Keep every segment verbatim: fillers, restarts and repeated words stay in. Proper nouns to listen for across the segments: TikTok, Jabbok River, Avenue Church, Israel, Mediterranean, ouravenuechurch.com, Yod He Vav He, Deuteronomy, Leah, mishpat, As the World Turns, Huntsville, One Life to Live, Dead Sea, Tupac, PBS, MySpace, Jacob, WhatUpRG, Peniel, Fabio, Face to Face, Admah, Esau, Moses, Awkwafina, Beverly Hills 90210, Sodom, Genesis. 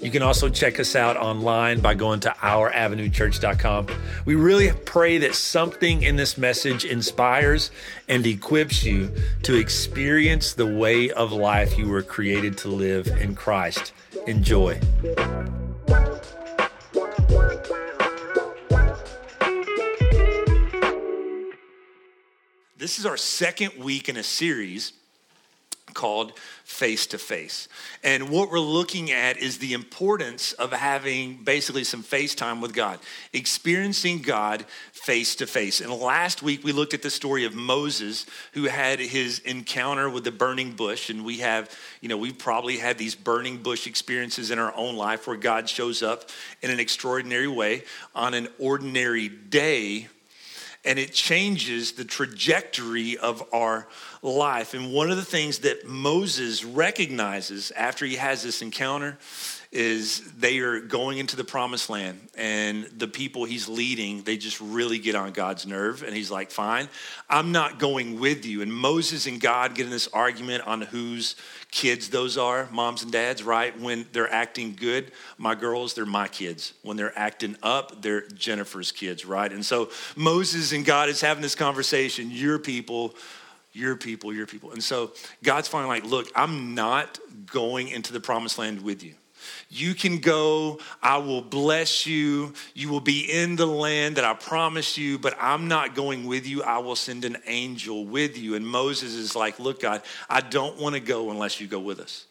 You can also check us out online by going to our avenue church dot com. We really pray that something in this message inspires and equips you to experience the way of life you were created to live in Christ. Enjoy. This is our second week in a series called Face to Face. And what we're looking at is the importance of having basically some face time with God, experiencing God face to face. And last week we looked at the story of Moses, who had his encounter with the burning bush. And we have, you know, we've probably had these burning bush experiences in our own life where God shows up in an extraordinary way on an ordinary day. And it changes the trajectory of our life. And one of the things that Moses recognizes after he has this encounter is they are going into the promised land, and the people he's leading, they just really get on God's nerve. And he's like, fine, I'm not going with you. And Moses and God get in this argument on whose kids those are, moms and dads, right? When they're acting good, my girls, they're my kids. When they're acting up, they're Jennifer's kids, right? And so Moses and God is having this conversation, your people, your people, your people. And so God's finally like, look, I'm not going into the promised land with you. You can go, I will bless you, you will be in the land that I promised you, but I'm not going with you, I will send an angel with you. And Moses is like, look, God, I don't want to go unless you go with us.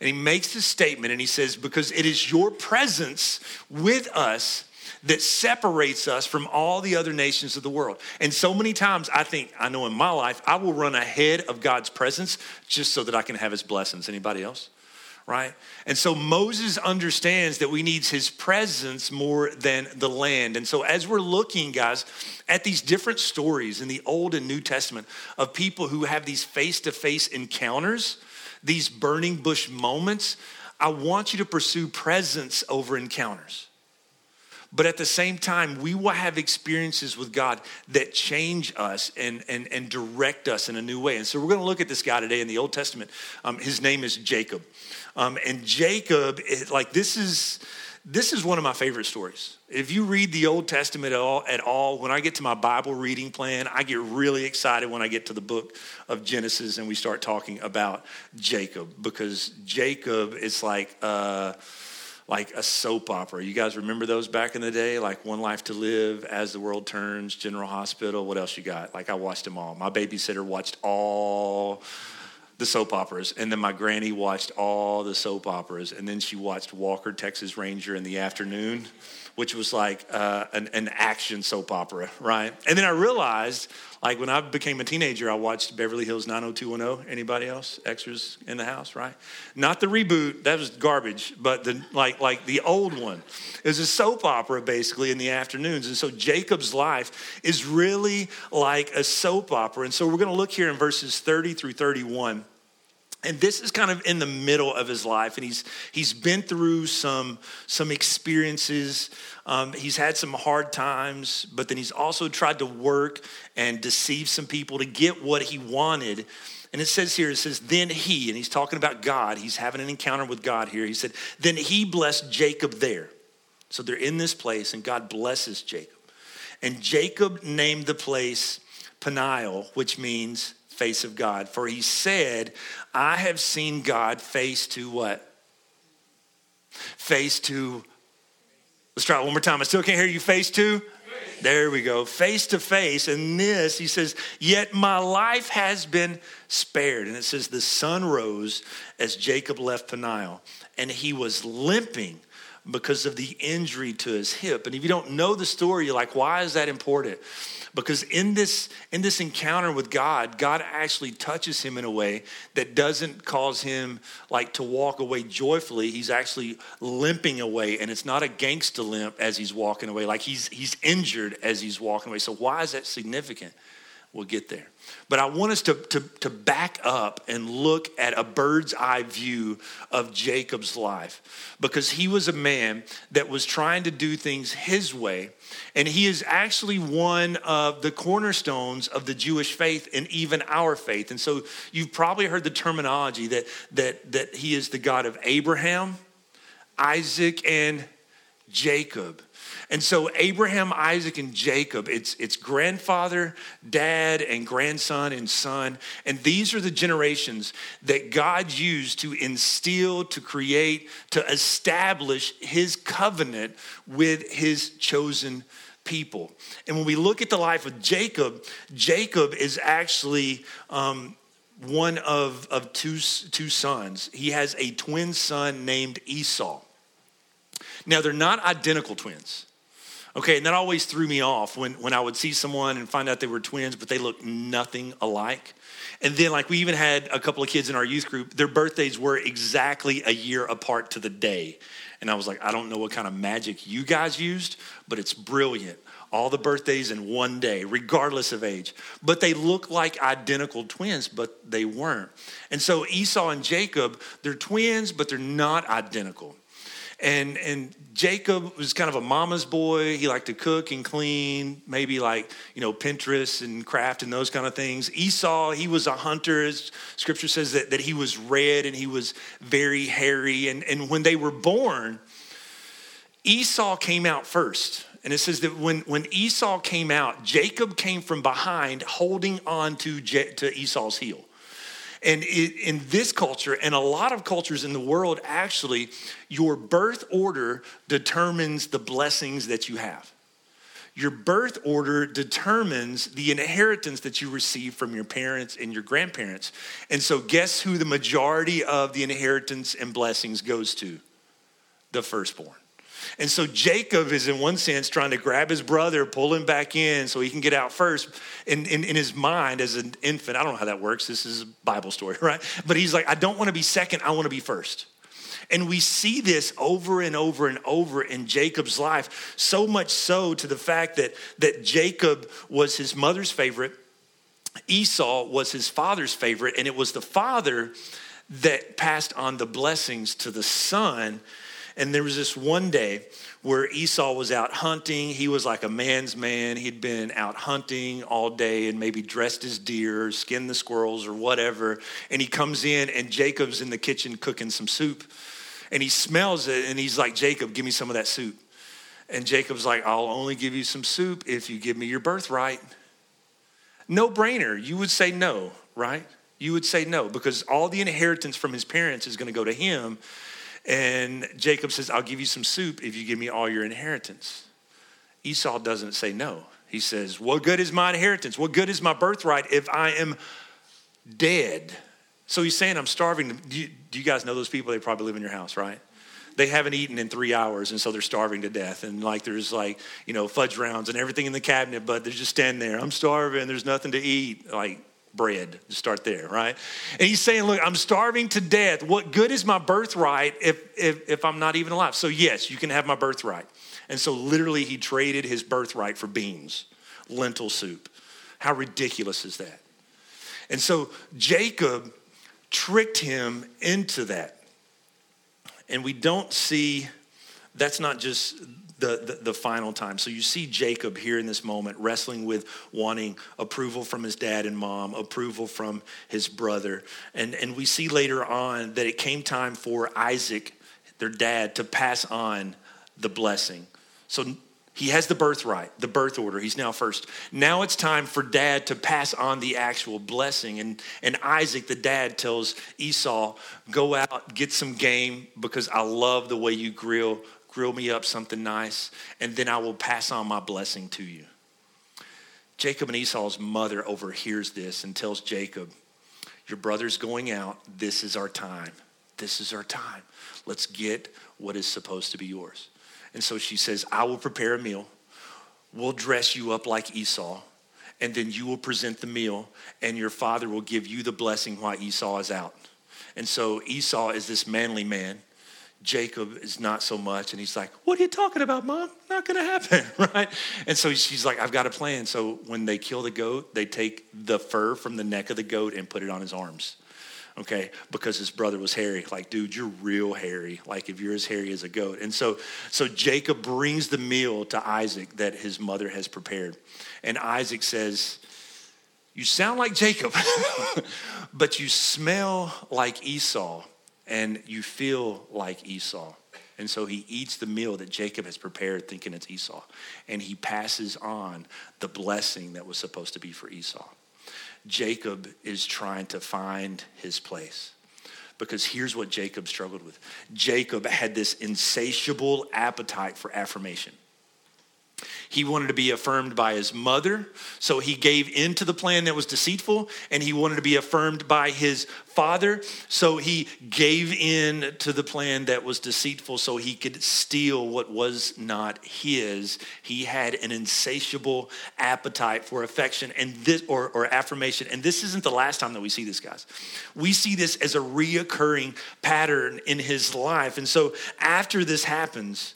And he makes this statement and he says, because it is your presence with us that separates us from all the other nations of the world. And so many times I think, I know in my life, I will run ahead of God's presence just so that I can have his blessings. Anybody else? Right? And so Moses understands that we need his presence more than the land. And so as we're looking, guys, at these different stories in the Old and New Testament of people who have these face-to-face encounters, these burning bush moments, I want you to pursue presence over encounters. But at the same time, we will have experiences with God that change us and, and, and direct us in a new way. And so we're going to look at this guy today in the Old Testament. Um, his name is Jacob. Um, and Jacob, is, like this is, this is one of my favorite stories. If you read the Old Testament at all, at all, when I get to my Bible reading plan, I get really excited when I get to the book of Genesis and we start talking about Jacob. Because Jacob is like... Uh, like a soap opera. You guys remember those back in the day? Like One Life to Live, As the World Turns, General Hospital. What else you got? Like I watched them all. My babysitter watched all the soap operas. And then my granny watched all the soap operas. And then she watched Walker, Texas Ranger in the afternoon, which was like uh, an, an action soap opera, right? And then I realized, like when I became a teenager, I watched Beverly Hills nine oh two one oh. Anybody else? Extras in the house, right? Not the reboot, that was garbage, but the like like the old one. It was a soap opera basically in the afternoons. And so Jacob's life is really like a soap opera. And so we're gonna look here in verses thirty through thirty-one. And this is kind of in the middle of his life. And he's he's been through some, some experiences. Um, he's had some hard times, but then he's also tried to work and deceive some people to get what he wanted. And it says here, it says, then he, and he's talking about God. He's having an encounter with God here. He said, then he blessed Jacob there. So they're in this place and God blesses Jacob. And Jacob named the place Peniel, which means face of God. For he said, I have seen God face to what? Face to, let's try it one more time. I still can't hear you. Face to? Face. There we go. Face to face. And this, he says, yet my life has been spared. And it says, the sun rose as Jacob left Peniel, and he was limping because of the injury to his hip. And if you don't know the story, you're like, why is that important? Because in this in this encounter with God, God actually touches him in a way that doesn't cause him like to walk away joyfully. He's actually limping away, and it's not a gangsta limp as he's walking away. Like he's he's injured as he's walking away. So why is that significant? We'll get there. But I want us to, to, to back up and look at a bird's eye view of Jacob's life, because he was a man that was trying to do things his way. And he is actually one of the cornerstones of the Jewish faith and even our faith. And so you've probably heard the terminology that, that, that he is the God of Abraham, Isaac, and Jacob. And so Abraham, Isaac, and Jacob, it's it's grandfather, dad, and grandson and son. And these are the generations that God used to instill, to create, to establish his covenant with his chosen people. And when we look at the life of Jacob, Jacob is actually um, one of, of two, two sons. He has a twin son named Esau. Now, they're not identical twins. Okay, and that always threw me off when, when I would see someone and find out they were twins, but they looked nothing alike. And then, like, we even had a couple of kids in our youth group, their birthdays were exactly a year apart to the day. And I was like, I don't know what kind of magic you guys used, but it's brilliant. All the birthdays in one day, regardless of age. But they look like identical twins, but they weren't. And so Esau and Jacob, they're twins, but they're not identical. And and Jacob was kind of a mama's boy. He liked to cook and clean, maybe like, you know, Pinterest and craft and those kind of things. Esau, he was a hunter. As scripture says that, that he was red and he was very hairy. And, and when they were born, Esau came out first. And it says that when, when Esau came out, Jacob came from behind holding on to, Je- to Esau's heel. And in this culture, and a lot of cultures in the world, actually, your birth order determines the blessings that you have. Your birth order determines the inheritance that you receive from your parents and your grandparents. And so guess who the majority of the inheritance and blessings goes to? The firstborn. And so Jacob is, in one sense, trying to grab his brother, pull him back in so he can get out first. In, in, in his mind, as an infant, I don't know how that works. This is a Bible story, right? But he's like, I don't want to be second. I want to be first. And we see this over and over and over in Jacob's life, so much so to the fact that, that Jacob was his mother's favorite. Esau was his father's favorite. And it was the father that passed on the blessings to the son. And there was this one day where Esau was out hunting. He was like a man's man. He'd been out hunting all day and maybe dressed as deer, skinned the squirrels or whatever. And he comes in and Jacob's in the kitchen cooking some soup. And he smells it and he's like, Jacob, give me some of that soup. And Jacob's like, I'll only give you some soup if you give me your birthright. No brainer. You would say no, right? You would say no, because all the inheritance from his parents is going to go to him. And Jacob says, I'll give you some soup if you give me all your inheritance. Esau doesn't say no. He says, what good is my inheritance? What good is my birthright if I am dead? So he's saying, I'm starving. Do you, do you guys know those people? They probably live in your house, right? They haven't eaten in three hours, and so they're starving to death. And like there's like, you know, fudge rounds and everything in the cabinet, but they're just standing there. I'm starving. There's nothing to eat. Like, bread. Just start there, right? And he's saying, look, I'm starving to death. What good is my birthright if, if if I'm not even alive? So yes, you can have my birthright. And so literally he traded his birthright for beans, lentil soup. How ridiculous is that? And so Jacob tricked him into that. And we don't see, that's not just The, the, the final time. So you see Jacob here in this moment wrestling with wanting approval from his dad and mom, approval from his brother. And, and we see later on that it came time for Isaac, their dad, to pass on the blessing. So he has the birthright, the birth order. He's now first. Now it's time for dad to pass on the actual blessing. And, and Isaac, the dad, tells Esau, go out, get some game, because I love the way you grill grill me up something nice, and then I will pass on my blessing to you. Jacob and Esau's mother overhears this and tells Jacob, your brother's going out. This is our time. This is our time. Let's get what is supposed to be yours. And so she says, I will prepare a meal. We'll dress you up like Esau, and then you will present the meal, and your father will give you the blessing while Esau is out. And so Esau is this manly man. Jacob is not so much. And he's like, what are you talking about, Mom? Not going to happen, right? And so she's like, I've got a plan. So when they kill the goat, they take the fur from the neck of the goat and put it on his arms, okay? Because his brother was hairy. Like, dude, you're real hairy. Like, if you're as hairy as a goat. And so, so Jacob brings the meal to Isaac that his mother has prepared. And Isaac says, you sound like Jacob, but you smell like Esau. And you feel like Esau. And so he eats the meal that Jacob has prepared thinking it's Esau. And he passes on the blessing that was supposed to be for Esau. Jacob is trying to find his place. Because here's what Jacob struggled with. Jacob had this insatiable appetite for affirmation. He wanted to be affirmed by his mother, so he gave in to the plan that was deceitful, and he wanted to be affirmed by his father, so he gave in to the plan that was deceitful so he could steal what was not his. He had an insatiable appetite for affection and this, or, or affirmation, and this isn't the last time that we see this, guys. We see this as a reoccurring pattern in his life, and so after this happens,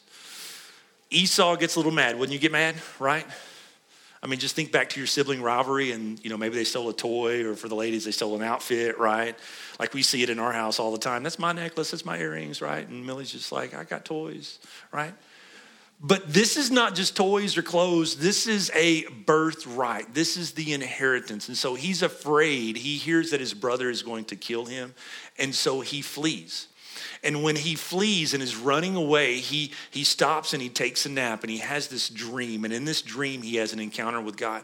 Esau gets a little mad. Wouldn't you get mad, right? I mean, just think back to your sibling rivalry and, you know, maybe they stole a toy, or for the ladies, they stole an outfit, right? Like, we see it in our house all the time. That's my necklace, that's my earrings, right? And Millie's just like, I got toys, right? But this is not just toys or clothes. This is a birthright. This is the inheritance. And so he's afraid. He hears that his brother is going to kill him. And so he flees. And when he flees and is running away, he, he stops and he takes a nap and he has this dream. And in this dream, he has an encounter with God.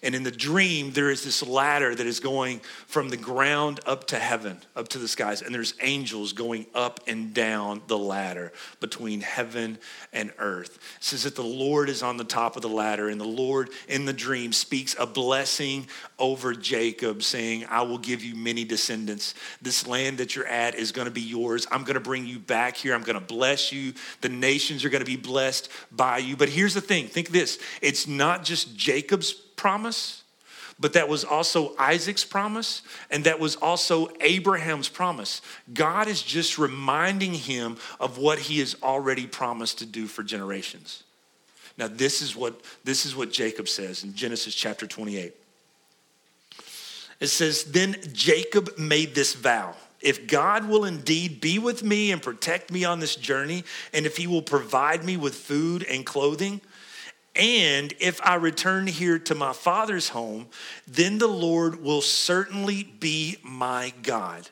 And in the dream, there is this ladder that is going from the ground up to heaven, up to the skies. And there's angels going up and down the ladder between heaven and earth. It says that the Lord is on the top of the ladder, and the Lord in the dream speaks a blessing over Jacob, saying, I will give you many descendants. This land that you're at is going to be yours. I'm going to bring you back here. I'm going to bless you. The nations are going to be blessed by you. But here's the thing. Think this. It's not just Jacob's promise, but that was also Isaac's promise, and that was also Abraham's promise. God is just reminding him of what he has already promised to do for generations. Now, this is what this is what Jacob says in Genesis chapter twenty-eight. It says, then Jacob made this vow. If God will indeed be with me and protect me on this journey, and if he will provide me with food and clothing, and if I return here to my father's home, then the Lord will certainly be my God.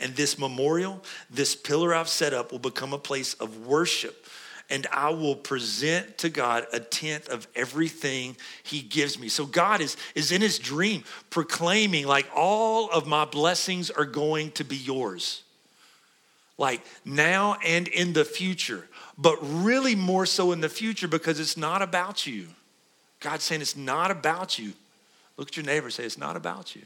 And this memorial, this pillar I've set up, will become a place of worship. And I will present to God a tenth of everything he gives me. So God is, is in his dream proclaiming, like, all of my blessings are going to be yours. Like, now and in the future. But really more so in the future, because it's not about you. God's saying it's not about you. Look at your neighbor and say, it's not about you.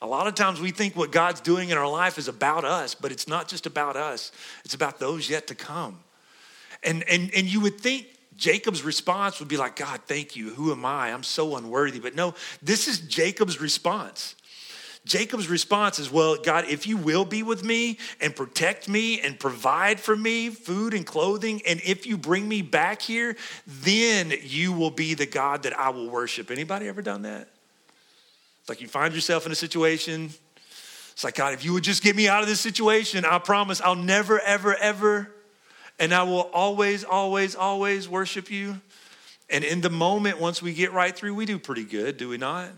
A lot of times we think what God's doing in our life is about us, but it's not just about us. It's about those yet to come. And and and you would think Jacob's response would be like, God, thank you. Who am I? I'm so unworthy. But no, this is Jacob's response. Jacob's response is, well, God, if you will be with me and protect me and provide for me food and clothing, and if you bring me back here, then you will be the God that I will worship. Anybody ever done that? It's like you find yourself in a situation. It's like, God, if you would just get me out of this situation, I promise I'll never, ever, ever, and I will always, always, always worship you. And in the moment, once we get right through, we do pretty good, do we not?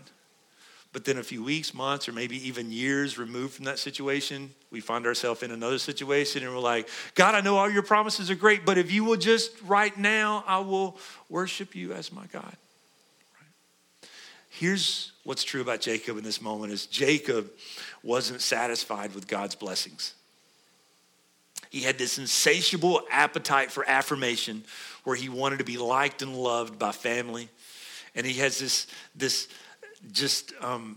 But then a few weeks, months, or maybe even years removed from that situation, we find ourselves in another situation and we're like, God, I know all your promises are great, but if you will just right now, I will worship you as my God. Right? Here's what's true about Jacob in this moment is Jacob wasn't satisfied with God's blessings. He had this insatiable appetite for affirmation where he wanted to be liked and loved by family. And he has this, this, just um,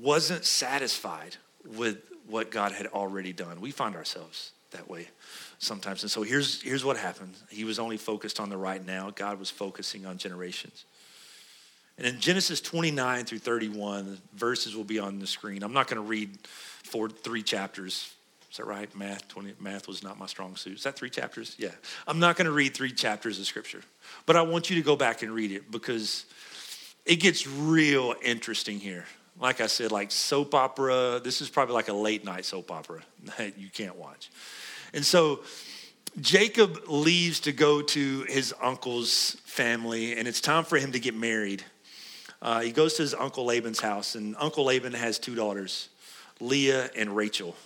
wasn't satisfied with what God had already done. We find ourselves that way sometimes. And so here's here's what happened. He was only focused on the right now. God was focusing on generations. And in Genesis twenty-nine through thirty-one, verses will be on the screen. I'm not going to read four, three chapters Is that right? Math, twenty, math was not my strong suit. Is that three chapters? Yeah. I'm not going to read three chapters of Scripture, but I want you to go back and read it because it gets real interesting here. Like I said, like soap opera. This is probably like a late night soap opera that you can't watch. And so Jacob leaves to go to his uncle's family, and it's time for him to get married. Uh, he goes to his uncle Laban's house, and Uncle Laban has two daughters, Leah and Rachel.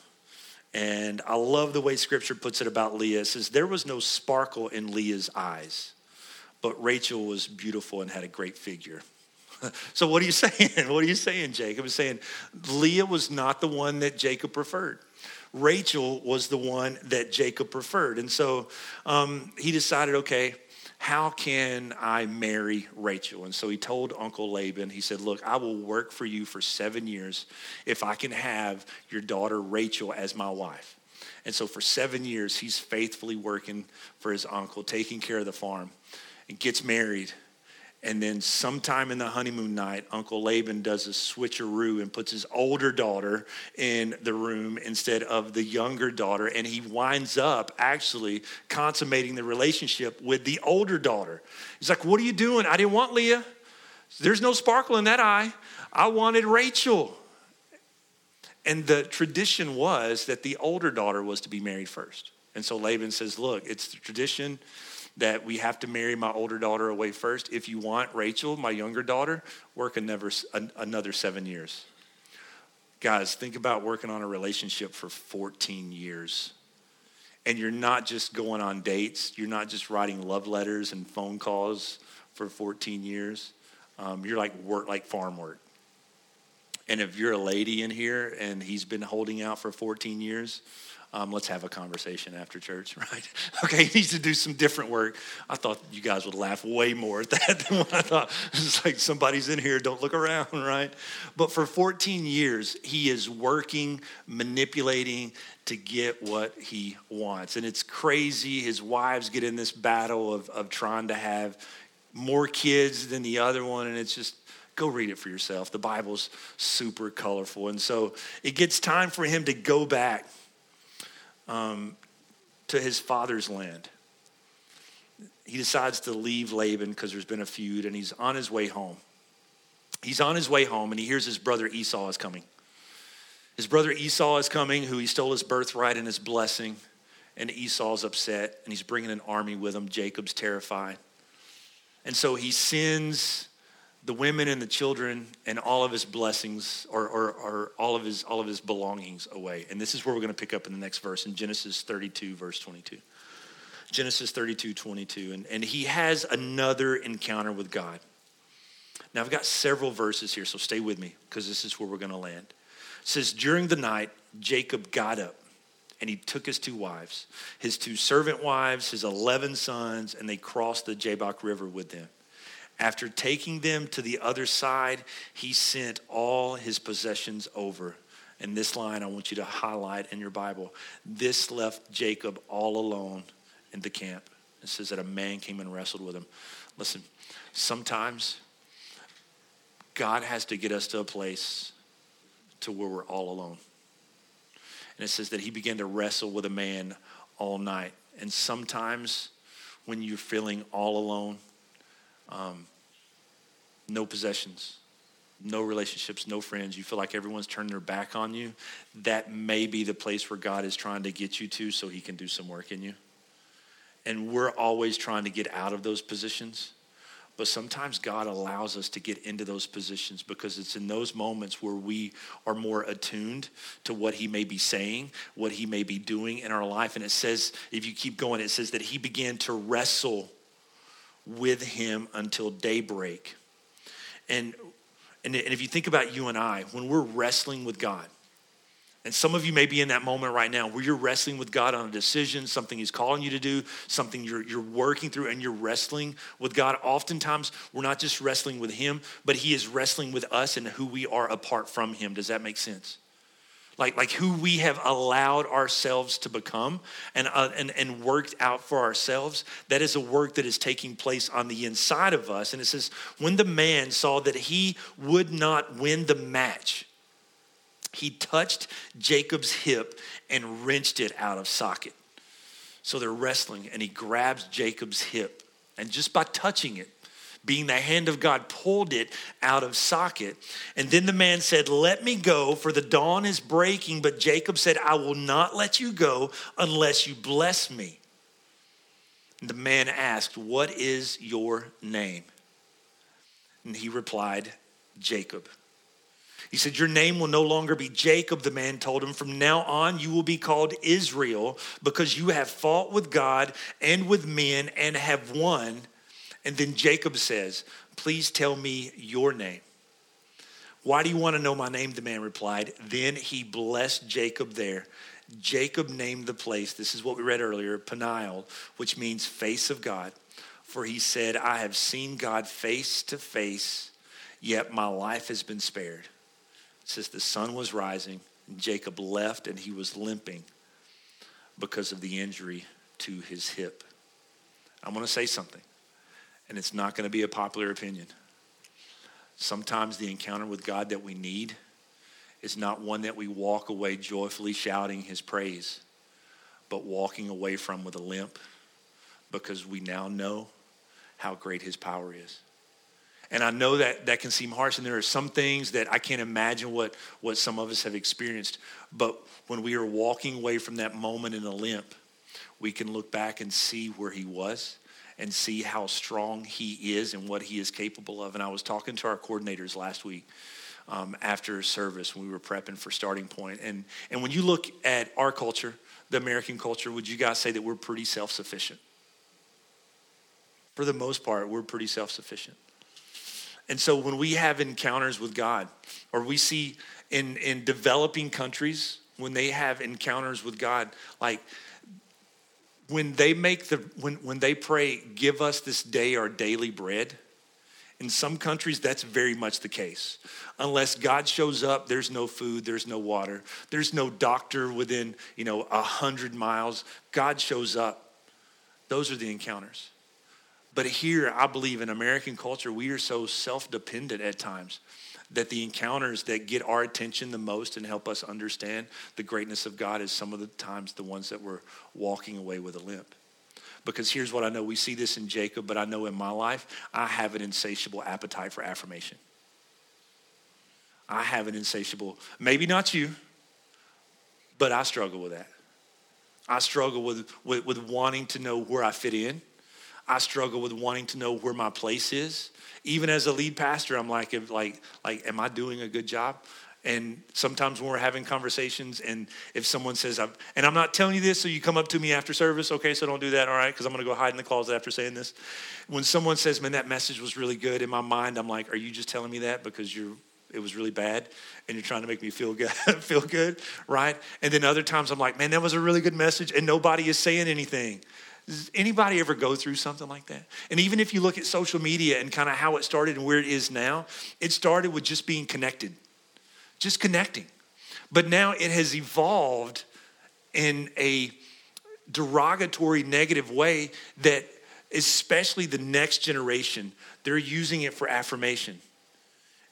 And I love the way Scripture puts it about Leah. It says, there was no sparkle in Leah's eyes, but Rachel was beautiful and had a great figure. So what are you saying? What are you saying, Jacob? Is saying Leah was not the one that Jacob preferred. Rachel was the one that Jacob preferred. And so um, he decided, okay, how can I marry Rachel? And so he told Uncle Laban, he said, look, I will work for you for seven years if I can have your daughter Rachel as my wife. And so for seven years, he's faithfully working for his uncle, taking care of the farm, and gets married. And then sometime in the honeymoon night, Uncle Laban does a switcheroo and puts his older daughter in the room instead of the younger daughter. And he winds up actually consummating the relationship with the older daughter. He's like, what are you doing? I didn't want Leah. There's no sparkle in that eye. I wanted Rachel. And the tradition was that the older daughter was to be married first. And so Laban says, look, it's the tradition that we have to marry my older daughter away first. If you want Rachel, my younger daughter, work another, another seven years. Guys, think about working on a relationship for fourteen years. And you're not just going on dates. You're not just writing love letters and phone calls for fourteen years. Um, you're like work, like farm work. And if you're a lady in here and he's been holding out for fourteen years, Um, let's have a conversation after church, right? Okay, he needs to do some different work. I thought you guys would laugh way more at that than what I thought. It's like somebody's in here, don't look around, right? But for fourteen years, he is working, manipulating to get what he wants. And it's crazy. His wives get in this battle of, of trying to have more kids than the other one, and it's just, go read it for yourself. The Bible's super colorful. And so it gets time for him to go back Um, to his father's land. He decides to leave Laban because there's been a feud, and he's on his way home. He's on his way home, and he hears his brother Esau is coming. His brother Esau is coming, who he stole his birthright and his blessing, and Esau's upset, and he's bringing an army with him. Jacob's terrified. And so he sends the women and the children and all of his blessings or, or, or all of his all of his belongings away. And this is where we're going to pick up in the next verse in Genesis thirty-two, verse twenty-two. Genesis thirty-two, twenty-two. And, and he has another encounter with God. Now, I've got several verses here, so stay with me because this is where we're going to land. It says, during the night, Jacob got up and he took his two wives, his two servant wives, his eleven sons, and they crossed the Jabbok River with them. After taking them to the other side, he sent all his possessions over. And this line I want you to highlight in your Bible. This left Jacob all alone in the camp. It says that a man came and wrestled with him. Listen, sometimes God has to get us to a place to where we're all alone. And it says that he began to wrestle with a man all night. And sometimes when you're feeling all alone, Um, no possessions, no relationships, no friends. You feel like everyone's turned their back on you. That may be the place where God is trying to get you to so he can do some work in you. And we're always trying to get out of those positions. But sometimes God allows us to get into those positions because it's in those moments where we are more attuned to what he may be saying, what he may be doing in our life. And it says, if you keep going, it says that he began to wrestle with him until daybreak. And, and and if you think about you and I, when we're wrestling with God, and some of you may be in that moment right now where you're wrestling with God on a decision, something he's calling you to do, something you're you're working through, and you're wrestling with God. Oftentimes, we're not just wrestling with him, but he is wrestling with us and who we are apart from him. Does that make sense? Like, like who we have allowed ourselves to become and, uh, and, and worked out for ourselves. That is a work that is taking place on the inside of us. And it says, when the man saw that he would not win the match, He touched Jacob's hip and wrenched it out of socket. So they're wrestling, and he grabs Jacob's hip. And just by touching it, being the hand of God, pulled it out of socket. And then the man said, "Let me go, for the dawn is breaking." But Jacob said, "I will not let you go unless you bless me." And the man asked, "What is your name?" And he replied, "Jacob." He said, "Your name will no longer be Jacob," the man told him. "From now on, you will be called Israel, because you have fought with God and with men and have won." And then Jacob says, "Please tell me your name." "Why do you want to know my name?" the man replied. Then he blessed Jacob there. Jacob named the place, this is what we read earlier, Peniel, which means face of God. For he said, "I have seen God face to face, yet my life has been spared." Since the sun was rising, Jacob left, and he was limping because of the injury to his hip. I'm going to say something, and it's not going to be a popular opinion. Sometimes the encounter with God that we need is not one that we walk away joyfully shouting his praise, but walking away from with a limp, because we now know how great his power is. And I know that that can seem harsh, and there are some things that I can't imagine what, what some of us have experienced. But when we are walking away from that moment in a limp, we can look back and see where he was and see how strong he is and what he is capable of. And I was talking to our coordinators last week um, after service when we were prepping for Starting Point. And, and when you look at our culture, the American culture, would you guys say that we're pretty self-sufficient? For the most part, we're pretty self-sufficient. And so when we have encounters with God, or we see in, in developing countries, when they have encounters with God, like when they make the, when, when they pray, "Give us this day our daily bread," in some countries, that's very much the case. Unless God shows up, there's no food, there's no water, there's no doctor within, you know, a hundred miles. God shows up. Those are the encounters. But here, I believe in American culture, we are so self-dependent at times that the encounters that get our attention the most and help us understand the greatness of God is some of the times the ones that we're walking away with a limp. Because here's what I know. We see this in Jacob, but I know in my life, I have an insatiable appetite for affirmation. I have an insatiable, maybe not you, but I struggle with that. I struggle with, with, with wanting to know where I fit in. I struggle with wanting to know where my place is. Even as a lead pastor, I'm like, if, like, like, am I doing a good job? And sometimes when we're having conversations, and if someone says, I'm, and I'm not telling you this, so you come up to me after service, okay, so don't do that, all right, because I'm going to go hide in the closet after saying this. When someone says, "Man, that message was really good," in my mind, I'm like, are you just telling me that because you're, it was really bad, and you're trying to make me feel good, feel good, right? And then other times I'm like, man, that was a really good message, and nobody is saying anything. Does anybody ever go through something like that? And even if you look at social media and kind of how it started and where it is now, it started with just being connected, just connecting. But now it has evolved in a derogatory, negative way that especially the next generation, they're using it for affirmation.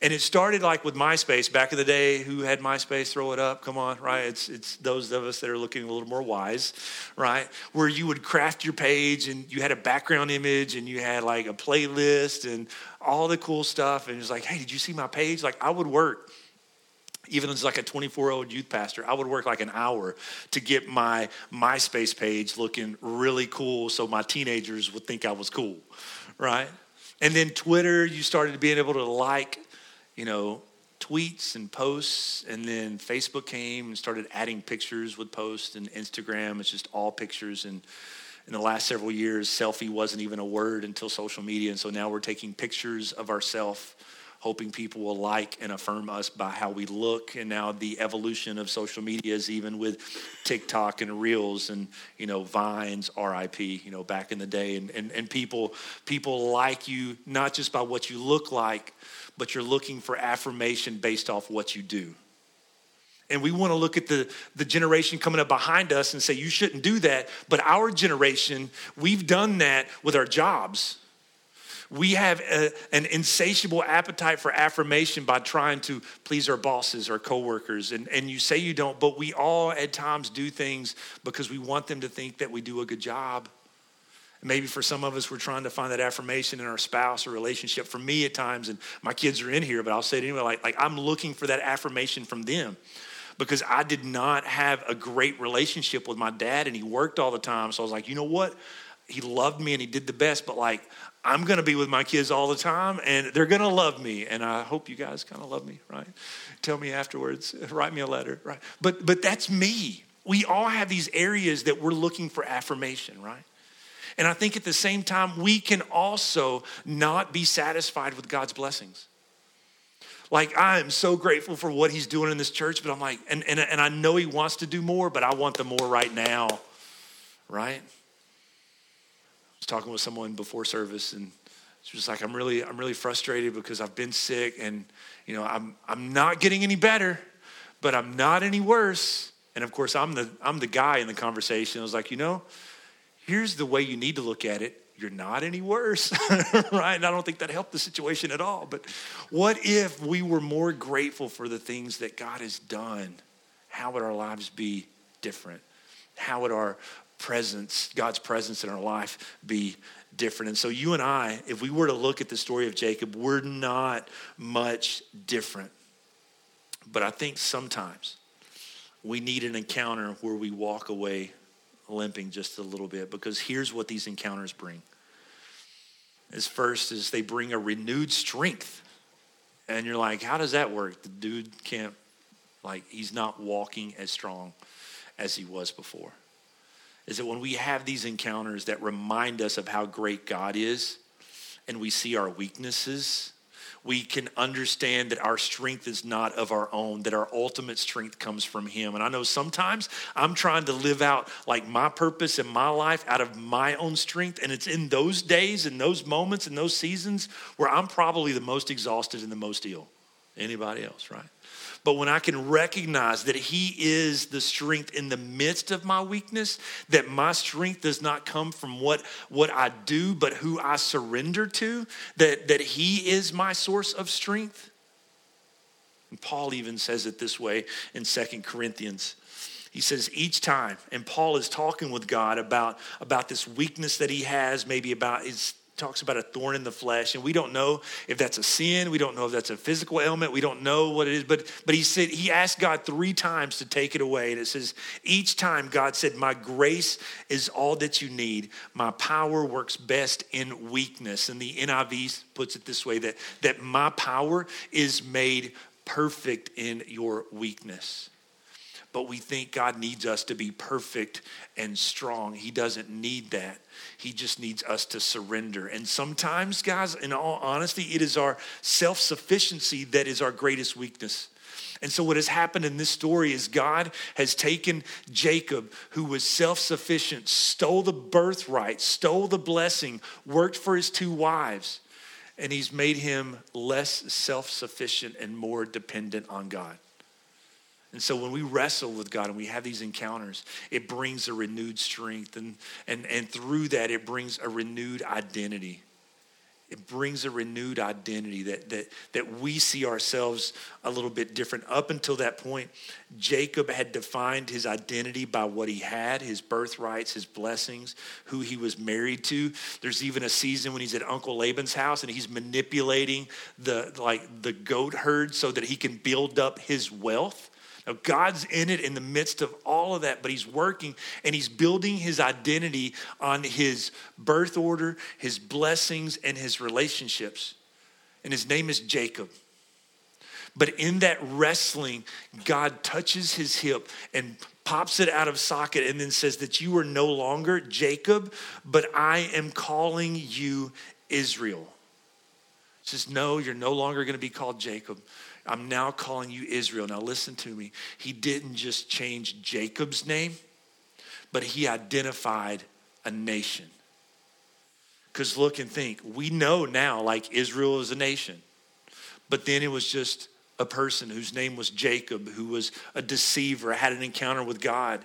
And it started like with MySpace back in the day. Who had MySpace? Throw it up. Come on, right? It's it's those of us that are looking a little more wise, right? Where you would craft your page, and you had a background image, and you had like a playlist and all the cool stuff. And it was like, hey, did you see my page? Like I would work, even as like a twenty-four-year-old youth pastor, I would work like an hour to get my MySpace page looking really cool so my teenagers would think I was cool, right? And then Twitter, you started being able to like, you know, tweets and posts, and then Facebook came and started adding pictures with posts, and Instagram, it's just all pictures. And in the last several years, selfie wasn't even a word until social media. And so now we're taking pictures of ourselves, hoping people will like and affirm us by how we look. And now the evolution of social media is even with TikTok and Reels and, you know, Vines, R I P, you know, back in the day. And, and, and people, people like you, not just by what you look like, but you're looking for affirmation based off what you do. And we want to look at the, the generation coming up behind us and say, you shouldn't do that. But our generation, we've done that with our jobs. We have a, an insatiable appetite for affirmation by trying to please our bosses or coworkers. And, and you say you don't, but we all at times do things because we want them to think that we do a good job. Maybe for some of us, we're trying to find that affirmation in our spouse or relationship. For me at times, and my kids are in here, but I'll say it anyway, like, like I'm looking for that affirmation from them. Because I did not have a great relationship with my dad, and he worked all the time. So I was like, you know what? He loved me and he did the best, but like, I'm going to be with my kids all the time and they're going to love me. And I hope you guys kind of love me, right? Tell me afterwards, write me a letter, right? But, but that's me. We all have these areas that we're looking for affirmation, right? And I think at the same time, we can also not be satisfied with God's blessings. Like, I am so grateful for what he's doing in this church, but I'm like, and, and, and I know he wants to do more, but I want the more right now, right? I was talking with someone before service, and she was like, I'm really, I'm really frustrated because I've been sick, and you know, I'm I'm not getting any better, but I'm not any worse. And of course, I'm the I'm the guy in the conversation. I was like, you know, here's the way you need to look at it. You're not any worse, right? And I don't think that helped the situation at all. But what if we were more grateful for the things that God has done? How would our lives be different? How would our presence, God's presence in our life be different? And so you and I, if we were to look at the story of Jacob, we're not much different. But I think sometimes we need an encounter where we walk away limping just a little bit, because here's what these encounters bring. As first is they bring a renewed strength. And you're like, how does that work? The dude can't, like, he's not walking as strong as he was before. Is that when we have these encounters that remind us of how great God is, and we see our weaknesses, we can understand that our strength is not of our own, that our ultimate strength comes from him. And I know sometimes I'm trying to live out like my purpose in my life out of my own strength. And it's in those days and those moments and those seasons where I'm probably the most exhausted and the most ill. Anybody else, right? But when I can recognize that he is the strength in the midst of my weakness, that my strength does not come from what, what I do, but who I surrender to, that, that he is my source of strength. And Paul even says it this way in Second Corinthians. He says each time, and Paul is talking with God about, about this weakness that he has, maybe about his talks about a thorn in the flesh, and we don't know if that's a sin. We don't know if that's a physical ailment. We don't know what it is, but but he said, he asked God three times to take it away, and it says, each time God said, my grace is all that you need. My power works best in weakness. And the N I V puts it this way, that, that my power is made perfect in your weakness. But we think God needs us to be perfect and strong. He doesn't need that. He just needs us to surrender. And sometimes, guys, in all honesty, it is our self-sufficiency that is our greatest weakness. And so what has happened in this story is God has taken Jacob, who was self-sufficient, stole the birthright, stole the blessing, worked for his two wives, and he's made him less self-sufficient and more dependent on God. And so when we wrestle with God and we have these encounters, it brings a renewed strength. And, and, and through that, it brings a renewed identity. It brings a renewed identity that, that, that we see ourselves a little bit different. Up until that point, Jacob had defined his identity by what he had, his birthrights, his blessings, who he was married to. There's even a season when he's at Uncle Laban's house and he's manipulating the, like, the goat herd so that he can build up his wealth. Now, God's in it in the midst of all of that, but he's working and he's building his identity on his birth order, his blessings, and his relationships. And his name is Jacob. But in that wrestling, God touches his hip and pops it out of socket and then says that you are no longer Jacob, but I am calling you Israel. He says, no, you're no longer going to be called Jacob. I'm now calling you Israel. Now listen to me. He didn't just change Jacob's name, but he identified a nation. Because look and think, we know now like Israel is a nation, but then it was just a person whose name was Jacob, who was a deceiver, had an encounter with God.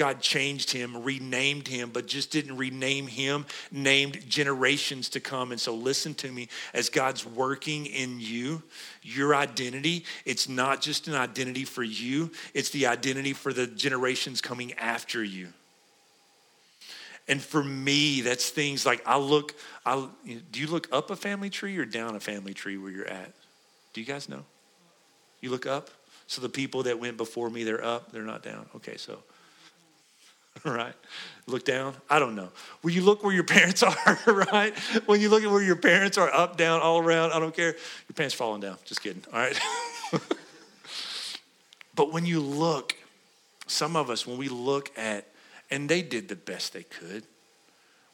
God changed him, renamed him, but just didn't rename him, named generations to come. And so listen to me, as God's working in you, your identity, it's not just an identity for you, it's the identity for the generations coming after you. And for me, that's things like, I look, I, do you look up a family tree or down a family tree where you're at? Do you guys know? You look up? So the people that went before me, they're up, they're not down. Okay, so, all right. Look down? I don't know. Will you look where your parents are, right? When you look at where your parents are, up, down, all around, I don't care. Your parents falling down, just kidding, all right? But when you look, some of us, when we look at, and they did the best they could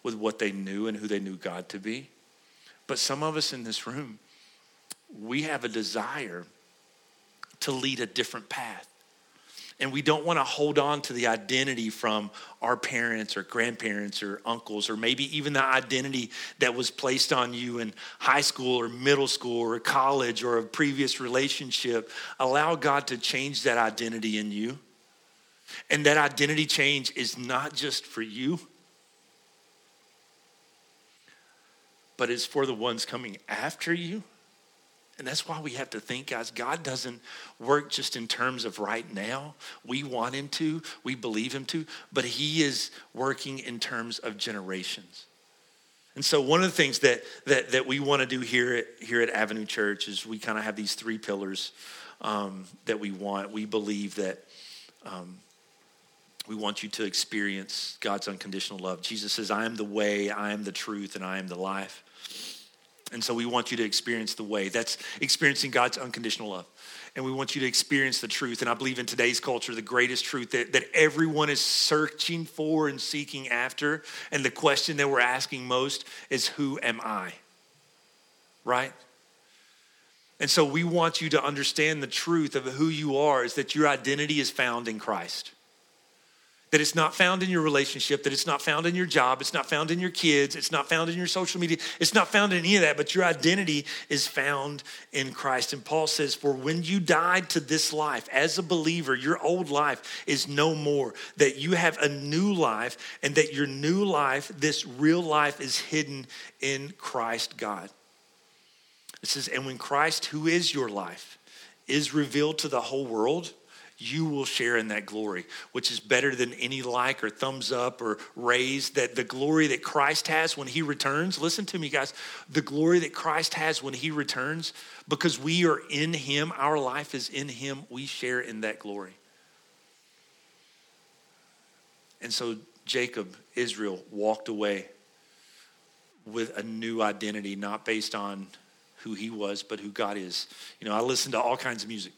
with what they knew and who they knew God to be. But some of us in this room, we have a desire to lead a different path. And we don't want to hold on to the identity from our parents or grandparents or uncles, or maybe even the identity that was placed on you in high school or middle school or college or a previous relationship. Allow God to change that identity in you. And that identity change is not just for you, but it's for the ones coming after you. And that's why we have to think, guys, God doesn't work just in terms of right now. We want him to, we believe him to, but he is working in terms of generations. And so one of the things that that that we want to do here at, here at Avenue Church is we kind of have these three pillars um, that we want. We believe that um, we want you to experience God's unconditional love. Jesus says, I am the way, I am the truth, and I am the life. And so we want you to experience the way. That's experiencing God's unconditional love. And we want you to experience the truth. And I believe in today's culture, the greatest truth that, that everyone is searching for and seeking after. And the question that we're asking most is, who am I? Right? And so we want you to understand the truth of who you are, is that your identity is found in Christ. That it's not found in your relationship, that it's not found in your job, it's not found in your kids, it's not found in your social media, it's not found in any of that, but your identity is found in Christ. And Paul says, for when you died to this life, as a believer, your old life is no more, that you have a new life, and that your new life, this real life, is hidden in Christ God. It says, and when Christ, who is your life, is revealed to the whole world, you will share in that glory, which is better than any like or thumbs up or raise. That the glory that Christ has when he returns, listen to me guys, the glory that Christ has when he returns, because we are in him, our life is in him, we share in that glory. And so Jacob, Israel, walked away with a new identity, not based on who he was, but who God is. You know, I listen to all kinds of music.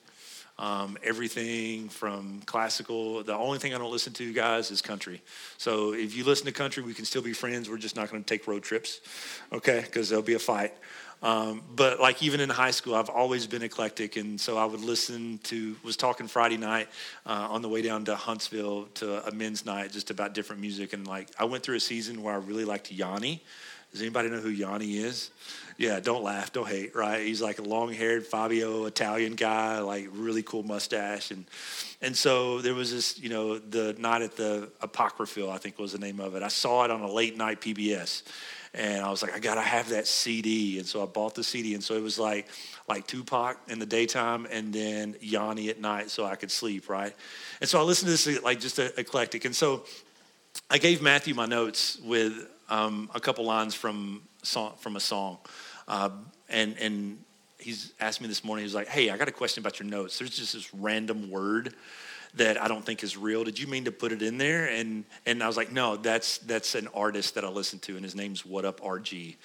Um, everything from classical. The only thing I don't listen to, guys, is country. So if you listen to country, we can still be friends. We're just not going to take road trips, okay? Because there'll be a fight. Um, but like even in high school, I've always been eclectic. And so I would listen to, was talking Friday night uh, on the way down to Huntsville to a men's night just about different music. And like I went through a season where I really liked Yanni. Does anybody know who Yanni is? Yeah, don't laugh, don't hate, right? He's like a long-haired Fabio Italian guy, like really cool mustache. And and so there was this, you know, the night at the Awkwafina, I think was the name of it. I saw it on a late-night P B S. And I was like, I got to have that C D. And so I bought the C D. And so it was like like Tupac in the daytime and then Yanni at night so I could sleep, right? And so I listened to this like just eclectic. And so I gave Matthew my notes with um, a couple lines from song, from a song. Uh, and and he's asked me this morning, he's like, hey, I got a question about your notes. There's just this random word that I don't think is real. Did you mean to put it in there? And and I was like, no, that's that's an artist that I listen to, and his name's WhatUpRG.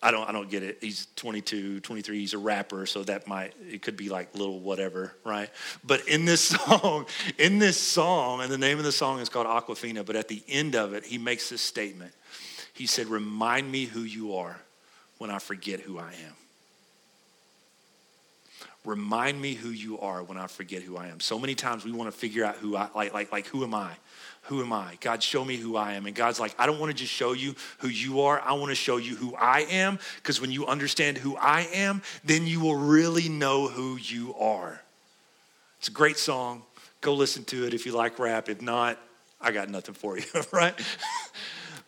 I don't I don't get it. He's twenty-two, twenty-three. He's a rapper, so that might it could be like little whatever, right? But in this song, in this song, and the name of the song is called Awkwafina. But at the end of it, he makes this statement. He said, "Remind me who you are when I forget who I am." Remind me who you are when I forget who I am. So many times we want to figure out who I, like, like, like, who am I? Who am I? God, show me who I am. And God's like, I don't want to just show you who you are. I want to show you who I am, because when you understand who I am, then you will really know who you are. It's a great song. Go listen to it if you like rap. If not, I got nothing for you, right?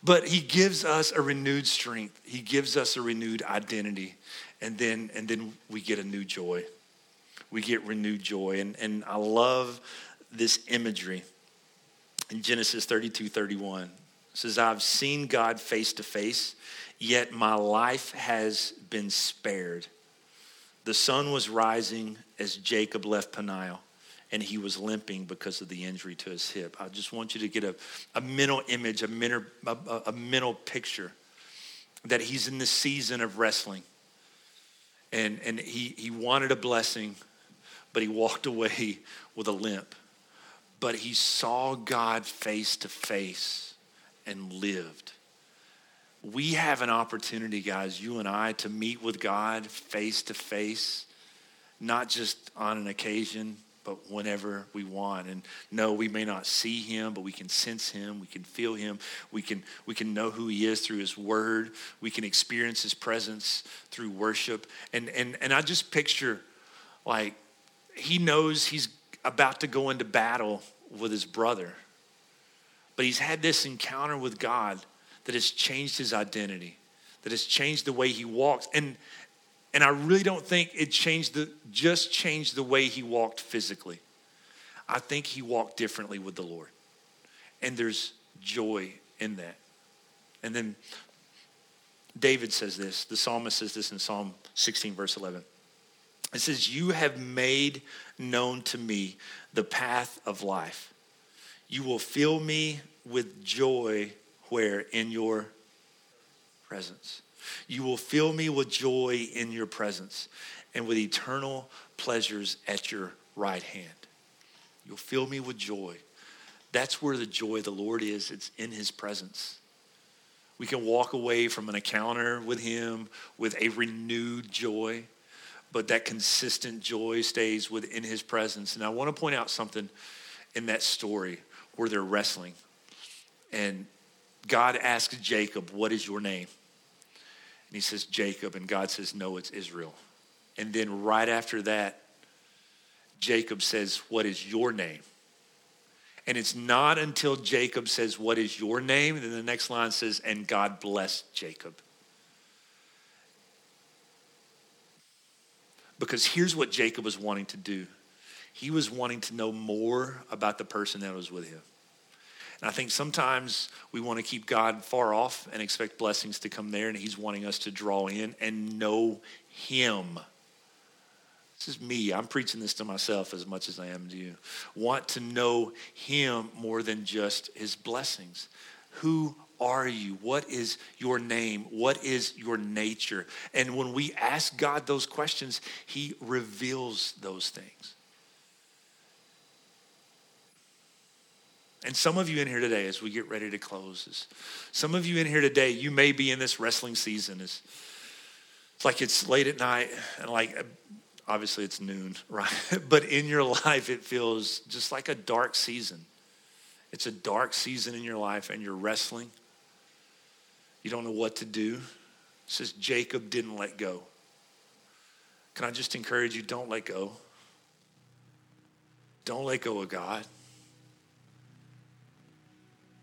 But he gives us a renewed strength. He gives us a renewed identity. And then and then we get a new joy. We get renewed joy. And, and I love this imagery in Genesis thirty-two thirty-one. It says, I've seen God face to face, yet my life has been spared. The sun was rising as Jacob left Peniel, and he was limping because of the injury to his hip. I just want you to get a, a mental image, a mental, a, a mental picture that he's in this season of wrestling. And and he, he wanted a blessing, but he walked away with a limp. But he saw God face to face and lived. We have an opportunity, guys, you and I, to meet with God face to face, not just on an occasion, but whenever we want. And no, we may not see him, but we can sense him, we can feel him, we can we can know who he is through his word, we can experience his presence through worship. And and and I just picture, like, he knows he's about to go into battle with his brother, but he's had this encounter with God that has changed his identity, that has changed the way he walks. And And I really don't think it changed the, just changed the way he walked physically. I think he walked differently with the Lord. And there's joy in that. And then David says this, the psalmist says this in Psalm sixteen, verse eleven. It says, you have made known to me the path of life. You will fill me with joy where? In your presence. You will fill me with joy in your presence and with eternal pleasures at your right hand. You'll fill me with joy. That's where the joy of the Lord is. It's in his presence. We can walk away from an encounter with him with a renewed joy, but that consistent joy stays within his presence. And I want to point out something in that story where they're wrestling. And God asks Jacob, what is your name? And he says, Jacob. And God says, no, it's Israel. And then right after that, Jacob says, what is your name? And it's not until Jacob says, what is your name? And then the next line says, and God blessed Jacob. Because here's what Jacob was wanting to do. He was wanting to know more about the person that was with him. And I think sometimes we want to keep God far off and expect blessings to come there, and he's wanting us to draw in and know him. This is me. I'm preaching this to myself as much as I am to you. Want to know him more than just his blessings. Who are you? What is your name? What is your nature? And when we ask God those questions, he reveals those things. And some of you in here today, as we get ready to close, is some of you in here today, you may be in this wrestling season. It's, it's like it's late at night, and like obviously it's noon, right? But in your life, it feels just like a dark season. It's a dark season in your life, and you're wrestling. You don't know what to do. It says Jacob didn't let go. Can I just encourage you, don't let go. Don't let go of God.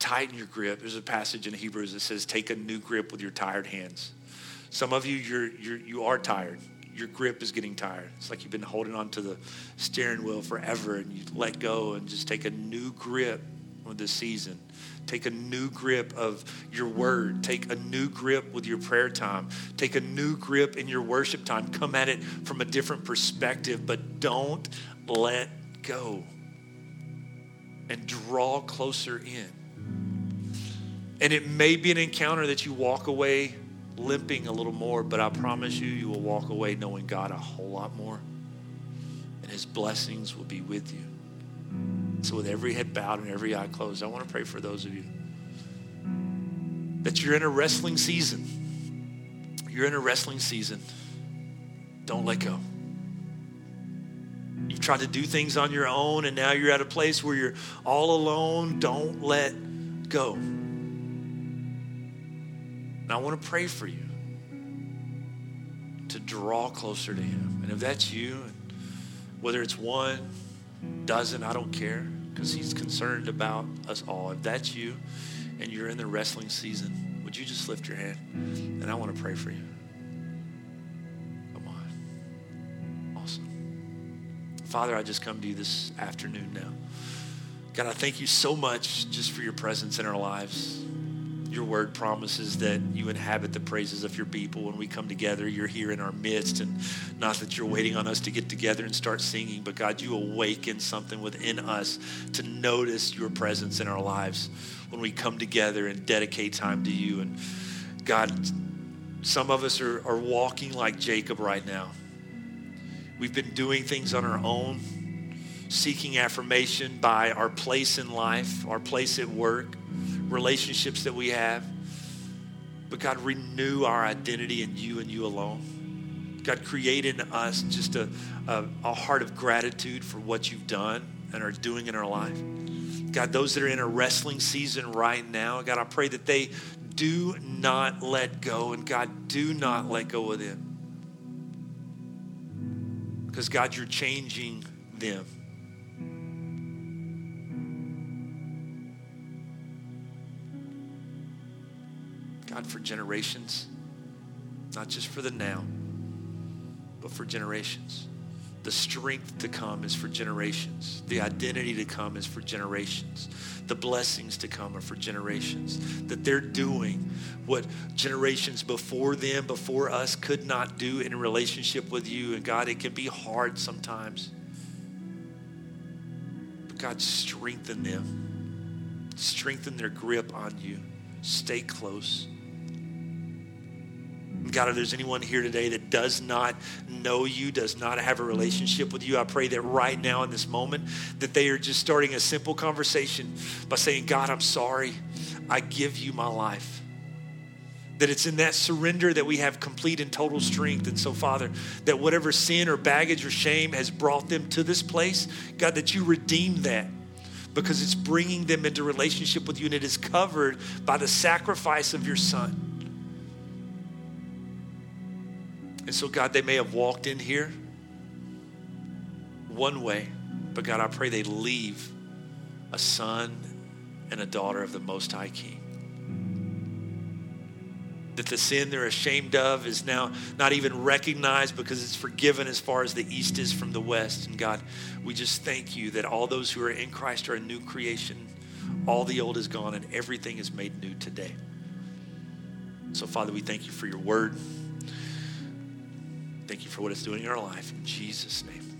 Tighten your grip. There's a passage in Hebrews that says, take a new grip with your tired hands. Some of you, you're, you're, you are tired. Your grip is getting tired. It's like you've been holding on to the steering wheel forever, and you let go and just take a new grip with this season. Take a new grip of your word. Take a new grip with your prayer time. Take a new grip in your worship time. Come at it from a different perspective, but don't let go. And draw closer in. And it may be an encounter that you walk away limping a little more, but I promise you, you will walk away knowing God a whole lot more, and his blessings will be with you. So with every head bowed and every eye closed, I want to pray for those of you that you're in a wrestling season. You're in a wrestling season. Don't let go. You've tried to do things on your own, and now you're at a place where you're all alone. Don't let go. And I want to pray for you to draw closer to him. And if that's you, whether it's one, doesn't, I don't care, because he's concerned about us all. If that's you and you're in the wrestling season, would you just lift your hand? And I want to pray for you. Come on. Awesome. Father, I just come to you this afternoon now. God, I thank you so much just for your presence in our lives. Your word promises that you inhabit the praises of your people. When we come together, you're here in our midst, and not that you're waiting on us to get together and start singing, but God, you awaken something within us to notice your presence in our lives when we come together and dedicate time to you. And God, some of us are, are walking like Jacob right now. We've been doing things on our own, seeking affirmation by our place in life, our place at work, relationships that we have. But God, renew our identity in you and you alone. God, create in us just a, a, a heart of gratitude for what you've done and are doing in our life. God, those that are in a wrestling season right now, God, I pray that they do not let go. And God, do not let go of them. Because God, you're changing them. God, for generations, not just for the now, but for generations. The strength to come is for generations. The identity to come is for generations. The blessings to come are for generations. That they're doing what generations before them, before us, could not do in a relationship with you. And God, it can be hard sometimes. But God, strengthen them. Strengthen their grip on you. Stay close. God, if there's anyone here today that does not know you, does not have a relationship with you, I pray that right now in this moment that they are just starting a simple conversation by saying, God, I'm sorry. I give you my life. That it's in that surrender that we have complete and total strength. And so, Father, that whatever sin or baggage or shame has brought them to this place, God, that you redeem that, because it's bringing them into relationship with you, and it is covered by the sacrifice of your Son. And so, God, they may have walked in here one way, but God, I pray they leave a son and a daughter of the Most High King. That the sin they're ashamed of is now not even recognized, because it's forgiven as far as the east is from the west. And God, we just thank you that all those who are in Christ are a new creation. All the old is gone and everything is made new today. So, Father, we thank you for your word. Thank you for what it's doing in our life. In Jesus' name.